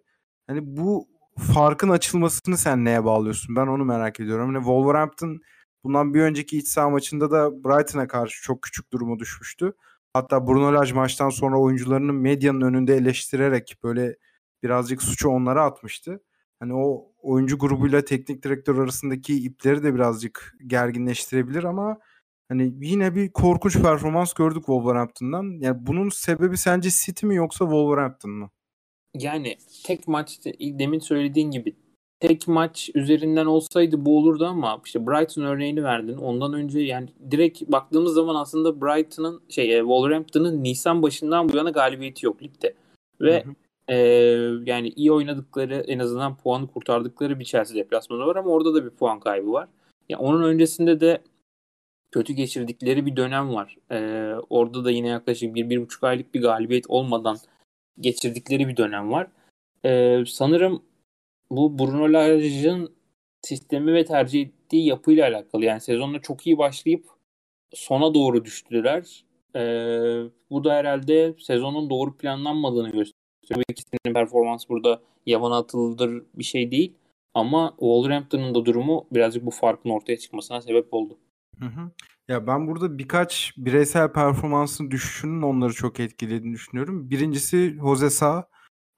Hani bu farkın açılmasını sen neye bağlıyorsun? Ben onu merak ediyorum. Hani Wolverhampton bundan bir önceki iç saha maçında da Brighton'a karşı çok küçük duruma düşmüştü. Hatta Bruno Lage maçtan sonra oyuncularının medyanın önünde eleştirerek böyle birazcık suçu onlara atmıştı. Hani o oyuncu grubuyla teknik direktör arasındaki ipleri de birazcık gerginleştirebilir ama hani yine bir korkunç performans gördük Wolverhampton'dan. Yani bunun sebebi sence City mi yoksa Wolverhampton mı? Yani tek maç, demin söylediğin gibi tek maç üzerinden olsaydı bu olurdu ama işte Brighton örneğini verdin. Ondan önce yani direkt baktığımız zaman aslında Brighton'ın Wolverhampton'ın Nisan başından bu yana galibiyeti yok ligde. Ve yani iyi oynadıkları, en azından puanı kurtardıkları bir Chelsea deplasmanı var ama orada da bir puan kaybı var. Yani onun öncesinde de kötü geçirdikleri bir dönem var. Orada da yine yaklaşık 1-1,5 aylık bir galibiyet olmadan geçirdikleri bir dönem var. Sanırım bu Bruno Lage'ın sistemi ve tercih ettiği yapıyla alakalı. Yani sezonla çok iyi başlayıp sona doğru düştüler. Bu da herhalde sezonun doğru planlanmadığını gösteriyor. İkisinin performans burada yabana atılır bir şey değil. Ama Wolverhampton'ın da durumu birazcık bu farkın ortaya çıkmasına sebep oldu. Hı hı. Ya ben burada birkaç bireysel performansın düşüşünün onları çok etkilediğini düşünüyorum. Birincisi José Sá.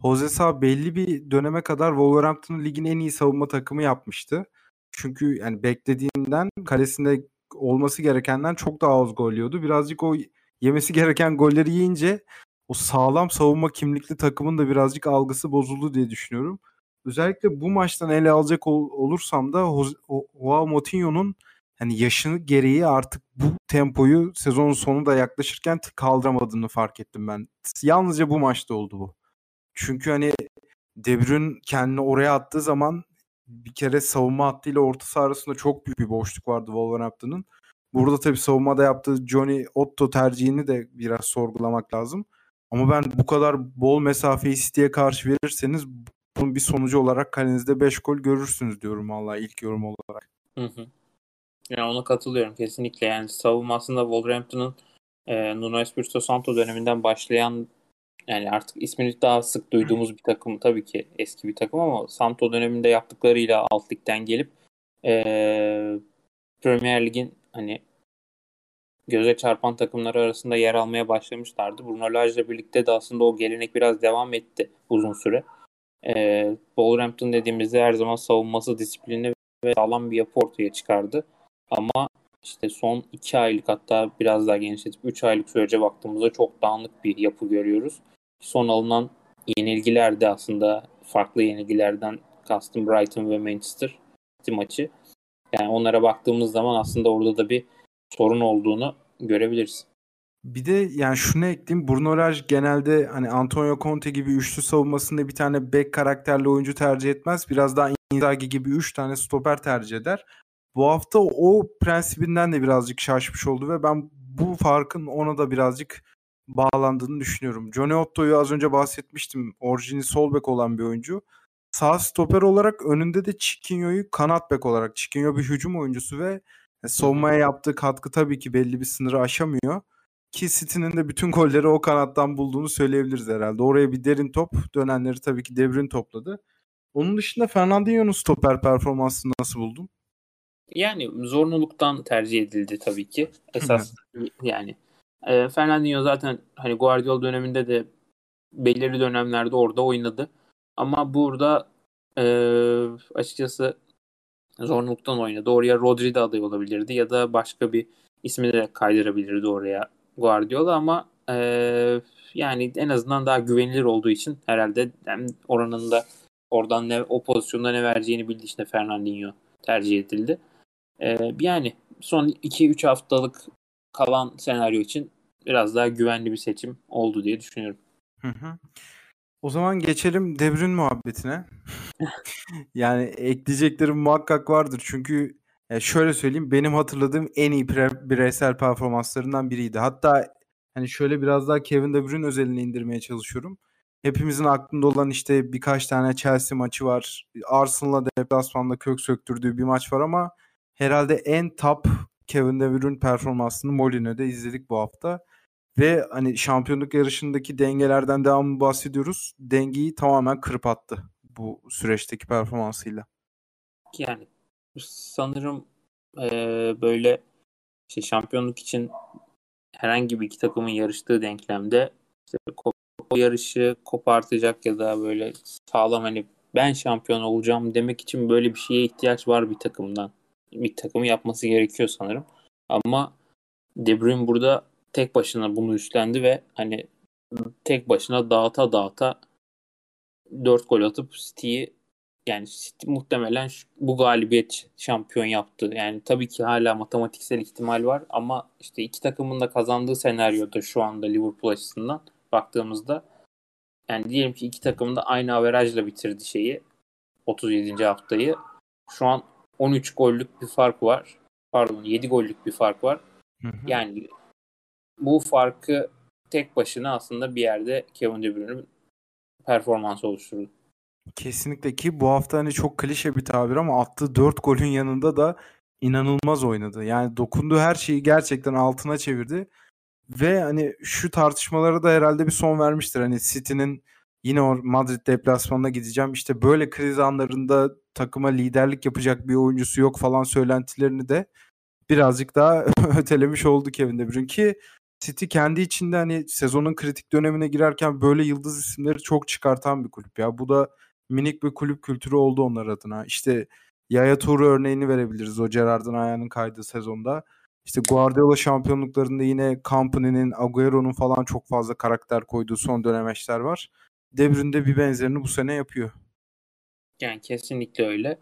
José Sá belli bir döneme kadar Wolverhampton'ın ligin en iyi savunma takımı yapmıştı. Çünkü yani beklediğinden, kalesinde olması gerekenden çok daha az gol yiyordu. Birazcık o yemesi gereken golleri yiyince o sağlam savunma kimlikli takımın da birazcık algısı bozuldu diye düşünüyorum. Özellikle bu maçtan ele alacak olursam da Joao Moutinho'nun yani yaşını gereği artık bu tempoyu sezonun sonu da yaklaşırken kaldıramadığını fark ettim ben. Yalnızca bu maçta oldu bu. Çünkü hani De Bruyne kendini oraya attığı zaman bir kere savunma hattıyla orta saha arasında çok büyük bir boşluk vardı Wolverhampton'ın. Burada tabii savunmada yaptığı Jonny Otto tercihini de biraz sorgulamak lazım. Ama ben bu kadar bol mesafeyi City'ye karşı verirseniz bunun bir sonucu olarak kalenizde 5 gol görürsünüz diyorum vallahi ilk yorum olarak. Hı hı. Yani ona katılıyorum kesinlikle. Yani savunma aslında Wolverhampton'ın Nuno Espírito Santo döneminden başlayan, yani artık ismini daha sık duyduğumuz bir takım, tabii ki eski bir takım ama Santo döneminde yaptıklarıyla alt ligden gelip Premier Lig'in hani göze çarpan takımları arasında yer almaya başlamışlardı. Bruno Lage'la birlikte de aslında o gelenek biraz devam etti uzun süre. Wolverhampton dediğimizde her zaman savunması, disiplini ve sağlam bir yapı ortaya çıkardı. Ama işte son 2 aylık, hatta biraz daha genişletip 3 aylık sürece baktığımızda çok dağınık bir yapı görüyoruz. Son alınan yenilgiler de aslında farklı yenilgilerden kastım Brighton ve Manchester maçı. Yani onlara baktığımız zaman aslında orada da bir sorun olduğunu görebiliriz. Bir de yani şunu ekleyeyim. Bruno Lage genelde hani Antonio Conte gibi üçlü savunmasında bir tane bek karakterli oyuncu tercih etmez. Biraz daha Inzaghi gibi 3 tane stoper tercih eder. Bu hafta o prensibinden de birazcık şaşmış oldu ve ben bu farkın ona da birazcık bağlandığını düşünüyorum. Jonny Otto'yu az önce bahsetmiştim. Orijini sol bek olan bir oyuncu. Sağ stoper olarak önünde de Chikinyo'yu kanat bek olarak. Chikinyo bir hücum oyuncusu ve savunmaya yaptığı katkı tabii ki belli bir sınırı aşamıyor. Ki City'nin de bütün golleri o kanattan bulduğunu söyleyebiliriz herhalde. Oraya bir derin top dönenleri tabii ki De Bruyne topladı. Onun dışında Fernandinho'nun stoper performansını nasıl buldun? Yani zorunluluktan tercih edildi tabii ki. Esas yani Fernandinho zaten hani Guardiola döneminde de belirli dönemlerde orada oynadı. Ama burada açıkçası zorunluluktan oynadı. Oraya Rodri de aday olabilirdi ya da başka bir ismi de kaydırabilirdi oraya Guardiola ama yani en azından daha güvenilir olduğu için herhalde oranın da oradan o pozisyonda ne vereceğini bildiği için de Fernandinho tercih edildi. Yani son 2-3 haftalık kalan senaryo için biraz daha güvenli bir seçim oldu diye düşünüyorum. Hı hı. O zaman geçelim De Bruyne muhabbetine. Yani ekleyeceklerim muhakkak vardır. Çünkü şöyle söyleyeyim, benim hatırladığım en iyi bireysel performanslarından biriydi. Hatta hani şöyle biraz daha Kevin De Bruyne özelini indirmeye çalışıyorum. Hepimizin aklında olan işte birkaç tane Chelsea maçı var. Arsenal'la deplasmanda kök söktürdüğü bir maç var ama herhalde en top Kevin De Bruyne performansını Molineux'de izledik bu hafta. Ve hani şampiyonluk yarışındaki dengelerden devamlı bahsediyoruz. Dengeyi tamamen kırıp attı bu süreçteki performansıyla. Yani sanırım böyle işte şampiyonluk için herhangi bir iki takımın yarıştığı denklemde işte o yarışı kopartacak ya da böyle sağlam hani ben şampiyon olacağım demek için böyle bir şeye ihtiyaç var bir takımdan. Bir takımı yapması gerekiyor sanırım. Ama De Bruyne burada tek başına bunu üstlendi ve hani tek başına dağıta 4 gol atıp City'yi yani City muhtemelen bu galibiyet şampiyon yaptı. Yani tabii ki hala matematiksel ihtimal var ama işte iki takımın da kazandığı senaryoda şu anda Liverpool açısından baktığımızda yani diyelim ki iki takım da aynı averajla bitirdi şeyi 37. haftayı. Şu an 13 gollük bir fark var. Pardon 7 gollük bir fark var. Yani bu farkı tek başına aslında bir yerde Kevin De Bruyne'nin performansı oluşturdu. Kesinlikle ki bu hafta hani çok klişe bir tabir ama attığı 4 golün yanında da inanılmaz oynadı. Yani dokunduğu her şeyi gerçekten altına çevirdi. Ve hani şu tartışmalara da herhalde bir son vermiştir. Hani City'nin yine Madrid deplasmanına gideceğim. İşte böyle kriz anlarında takıma liderlik yapacak bir oyuncusu yok falan söylentilerini de birazcık daha ötelemiş oldu Kevin De Bruyne ki City kendi içinde hani sezonun kritik dönemine girerken böyle yıldız isimleri çok çıkartan bir kulüp ya. Bu da minik bir kulüp kültürü oldu onlar adına. İşte Yaya Toure örneğini verebiliriz o Gerard'ın ayağının kaydığı sezonda. İşte Guardiola şampiyonluklarında yine Company'nin, Agüero'nun falan çok fazla karakter koyduğu son dönemeçler var. De Bruyne'de bir benzerini bu sene yapıyor. Yani kesinlikle öyle.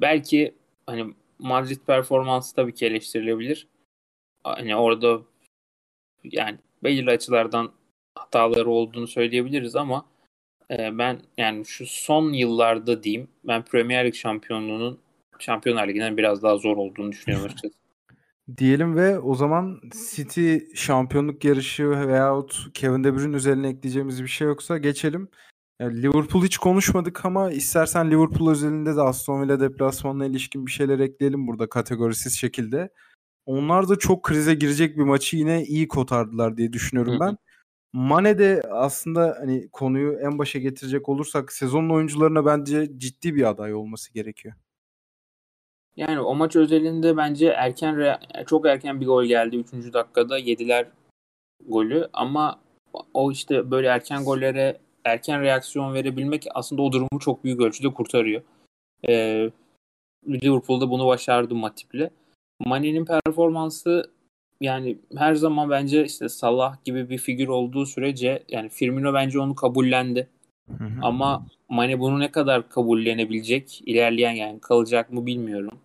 Belki hani Madrid performansı tabii ki eleştirilebilir. Hani orada yani belirli açılardan hataları olduğunu söyleyebiliriz ama ben yani şu son yıllarda diyeyim ben Premier Lig şampiyonluğunun Şampiyonlar Ligi'nden biraz daha zor olduğunu düşünüyorum açıkçası. Diyelim ve o zaman City şampiyonluk yarışı veyahut Kevin De Bruyne üzerine ekleyeceğimiz bir şey yoksa geçelim. Yani Liverpool hiç konuşmadık ama istersen Liverpool özelinde de Aston Villa deplasmanına ilişkin bir şeyler ekleyelim burada kategorisiz şekilde. Onlar da çok krize girecek bir maçı yine iyi kotardılar diye düşünüyorum ben. Mane de aslında hani konuyu en başa getirecek olursak sezonun oyuncularına bence ciddi bir aday olması gerekiyor. Yani o maç özelinde bence çok erken bir gol geldi 3. dakikada yediler golü ama o işte böyle erken gollere erken reaksiyon verebilmek aslında o durumu çok büyük ölçüde kurtarıyor. Liverpool'da bunu başardı Matip'le. Mane'nin performansı yani her zaman bence işte Salah gibi bir figür olduğu sürece yani Firmino bence onu kabullendi. Ama Mane bunu ne kadar kabullenebilecek ilerleyen yani kalacak mı bilmiyorum.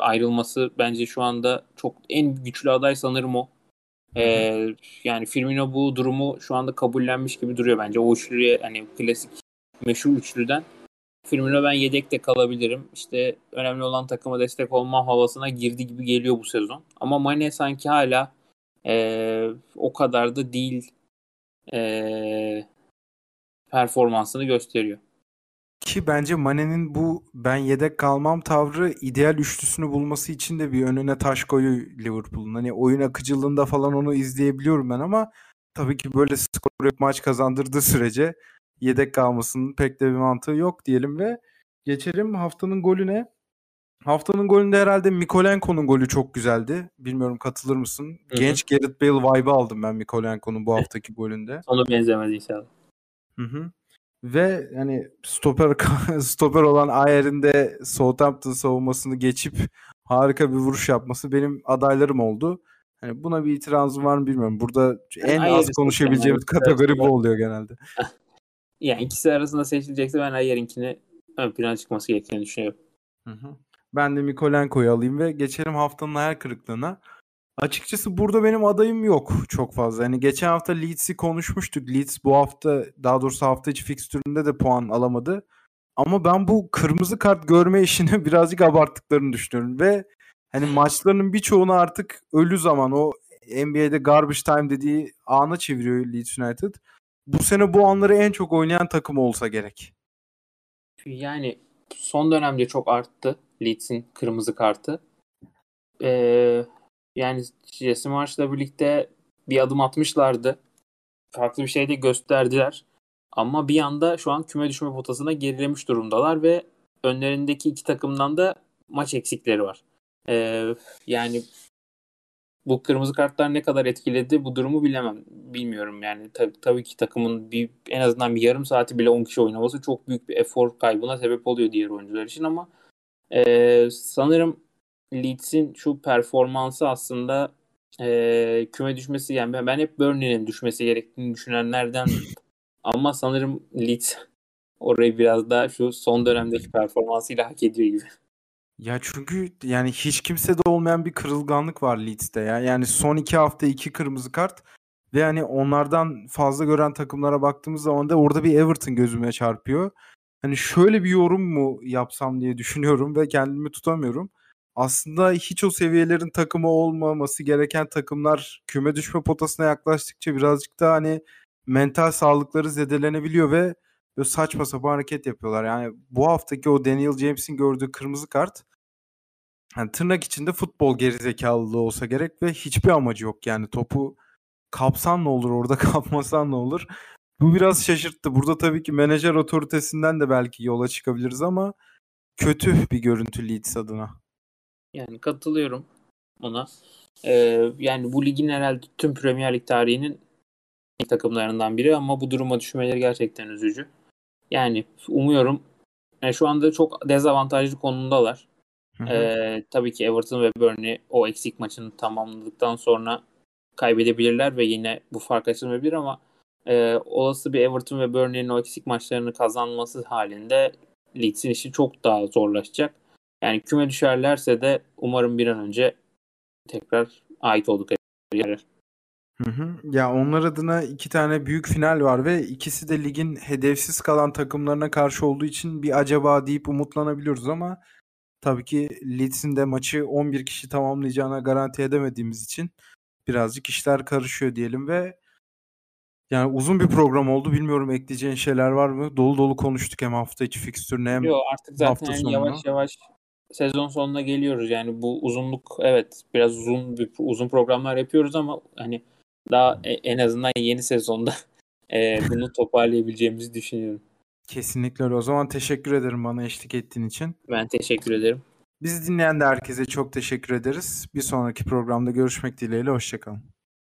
Ayrılması bence şu anda çok en güçlü aday sanırım o. Yani Firmino bu durumu şu anda kabullenmiş gibi duruyor bence. O üçlüye hani klasik meşhur üçlüden Firmino ben yedekte kalabilirim. İşte önemli olan takıma destek olmam havasına girdi gibi geliyor bu sezon. Ama Mane sanki hala o kadar da değil performansını gösteriyor. Ki bence Mane'nin bu ben yedek kalmam tavrı ideal üçlüsünü bulması için de bir önüne taş koyuyor Liverpool'un. Hani oyun akıcılığında falan onu izleyebiliyorum ben ama tabii ki böyle skoru maç kazandırdığı sürece yedek kalmasının pek de bir mantığı yok diyelim ve geçelim haftanın golüne. Haftanın golünde herhalde Mikolenko'nun golü çok güzeldi. Bilmiyorum katılır mısın? Hı-hı. Genç Gareth Bale vibe'ı aldım ben Mikolenko'nun bu haftaki golünde. Ona benzemez inşallah. Hı-hı. Ve hani stoper olan Ayer'in de Southampton savunmasını geçip harika bir vuruş yapması benim adaylarım oldu. Hani buna bir itirazım var mı bilmiyorum. Burada en Ayer'i az konuşabileceğimiz kategori bu oluyor genelde. Yani ikisi arasında seçilecekse ben Ayer'inkini ön plana çıkması gerektiğini düşünüyorum. Ben de Mikolenko'yu alayım ve geçelim haftanın hayal kırıklığına. Açıkçası burada benim adayım yok çok fazla. Yani geçen hafta Leeds'i konuşmuştuk. Leeds bu hafta, daha doğrusu hafta içi fikstüründe de puan alamadı. Ama ben bu kırmızı kart görme işini birazcık abarttıklarını düşünüyorum. Ve hani maçlarının birçoğunu artık ölü zaman, o NBA'de garbage time dediği ana çeviriyor Leeds United. Bu sene bu anları en çok oynayan takım olsa gerek. Yani son dönemde çok arttı Leeds'in kırmızı kartı. Yani Jesse Marş'la birlikte bir adım atmışlardı. Farklı bir şey de gösterdiler. Ama bir anda şu an küme düşme potasına gerilemiş durumdalar ve önlerindeki iki takımdan da maç eksikleri var. Yani bu kırmızı kartlar ne kadar etkiledi bu durumu bilemem. Bilmiyorum yani. Tabii ki takımın en azından bir yarım saati bile 10 kişi oynaması çok büyük bir efor kaybına sebep oluyor diğer oyuncular için ama sanırım Leeds'in şu performansı aslında küme düşmesi, yani ben hep Burnley'nin düşmesi gerektiğini düşünenlerden ama sanırım Leeds orayı biraz daha şu son dönemdeki performansıyla hak ediyor gibi. Ya çünkü yani hiç kimsede olmayan bir kırılganlık var Leeds'te ya. Yani son 2 hafta 2 kırmızı kart ve hani onlardan fazla gören takımlara baktığımız zaman da orada bir Everton gözüme çarpıyor. Hani şöyle bir yorum mu yapsam diye düşünüyorum ve kendimi tutamıyorum. Aslında hiç o seviyelerin takımı olmaması gereken takımlar küme düşme potasına yaklaştıkça birazcık da hani mental sağlıkları zedelenebiliyor ve saçma sapan hareket yapıyorlar. Yani bu haftaki o Daniel James'in gördüğü kırmızı kart, yani tırnak içinde futbol gerizekalılığı olsa gerek ve hiçbir amacı yok. Yani topu kapsan ne olur, orada kapmasan ne olur? Bu biraz şaşırttı. Burada tabii ki menajer otoritesinden de belki yola çıkabiliriz ama kötü bir görüntü Leeds adına. Yani katılıyorum ona. Yani bu ligin herhalde tüm Premier Lig tarihinin ilk takımlarından biri ama bu duruma düşmeleri gerçekten üzücü. Yani umuyorum, yani şu anda çok dezavantajlı konumdalar. Tabii ki Everton ve Burnley o eksik maçını tamamladıktan sonra kaybedebilirler ve yine bu fark açılmayabilir ama olası bir Everton ve Burnley'nin o eksik maçlarını kazanması halinde Leeds'in işi çok daha zorlaşacak. Yani küme düşerlerse de umarım bir an önce tekrar ait oldukları yere. Ya onlar adına 2 tane büyük final var ve ikisi de ligin hedefsiz kalan takımlarına karşı olduğu için bir acaba deyip umutlanabiliyoruz ama tabii ki Leeds'in de maçı 11 kişi tamamlayacağına garanti edemediğimiz için birazcık işler karışıyor diyelim ve yani uzun bir program oldu. Bilmiyorum ekleyeceğin şeyler var mı? Dolu dolu konuştuk hem hafta içi fikstürüne hem artık zaten yani yavaş yavaş sezon sonuna geliyoruz. Yani bu uzunluk, evet, biraz uzun programlar yapıyoruz ama hani daha en azından yeni sezonda bunu toparlayabileceğimizi düşünüyorum. Kesinlikle öyle. O zaman teşekkür ederim bana eşlik ettiğin için. Ben teşekkür ederim. Bizi dinleyen de herkese çok teşekkür ederiz. Bir sonraki programda görüşmek dileğiyle. Hoşçakalın.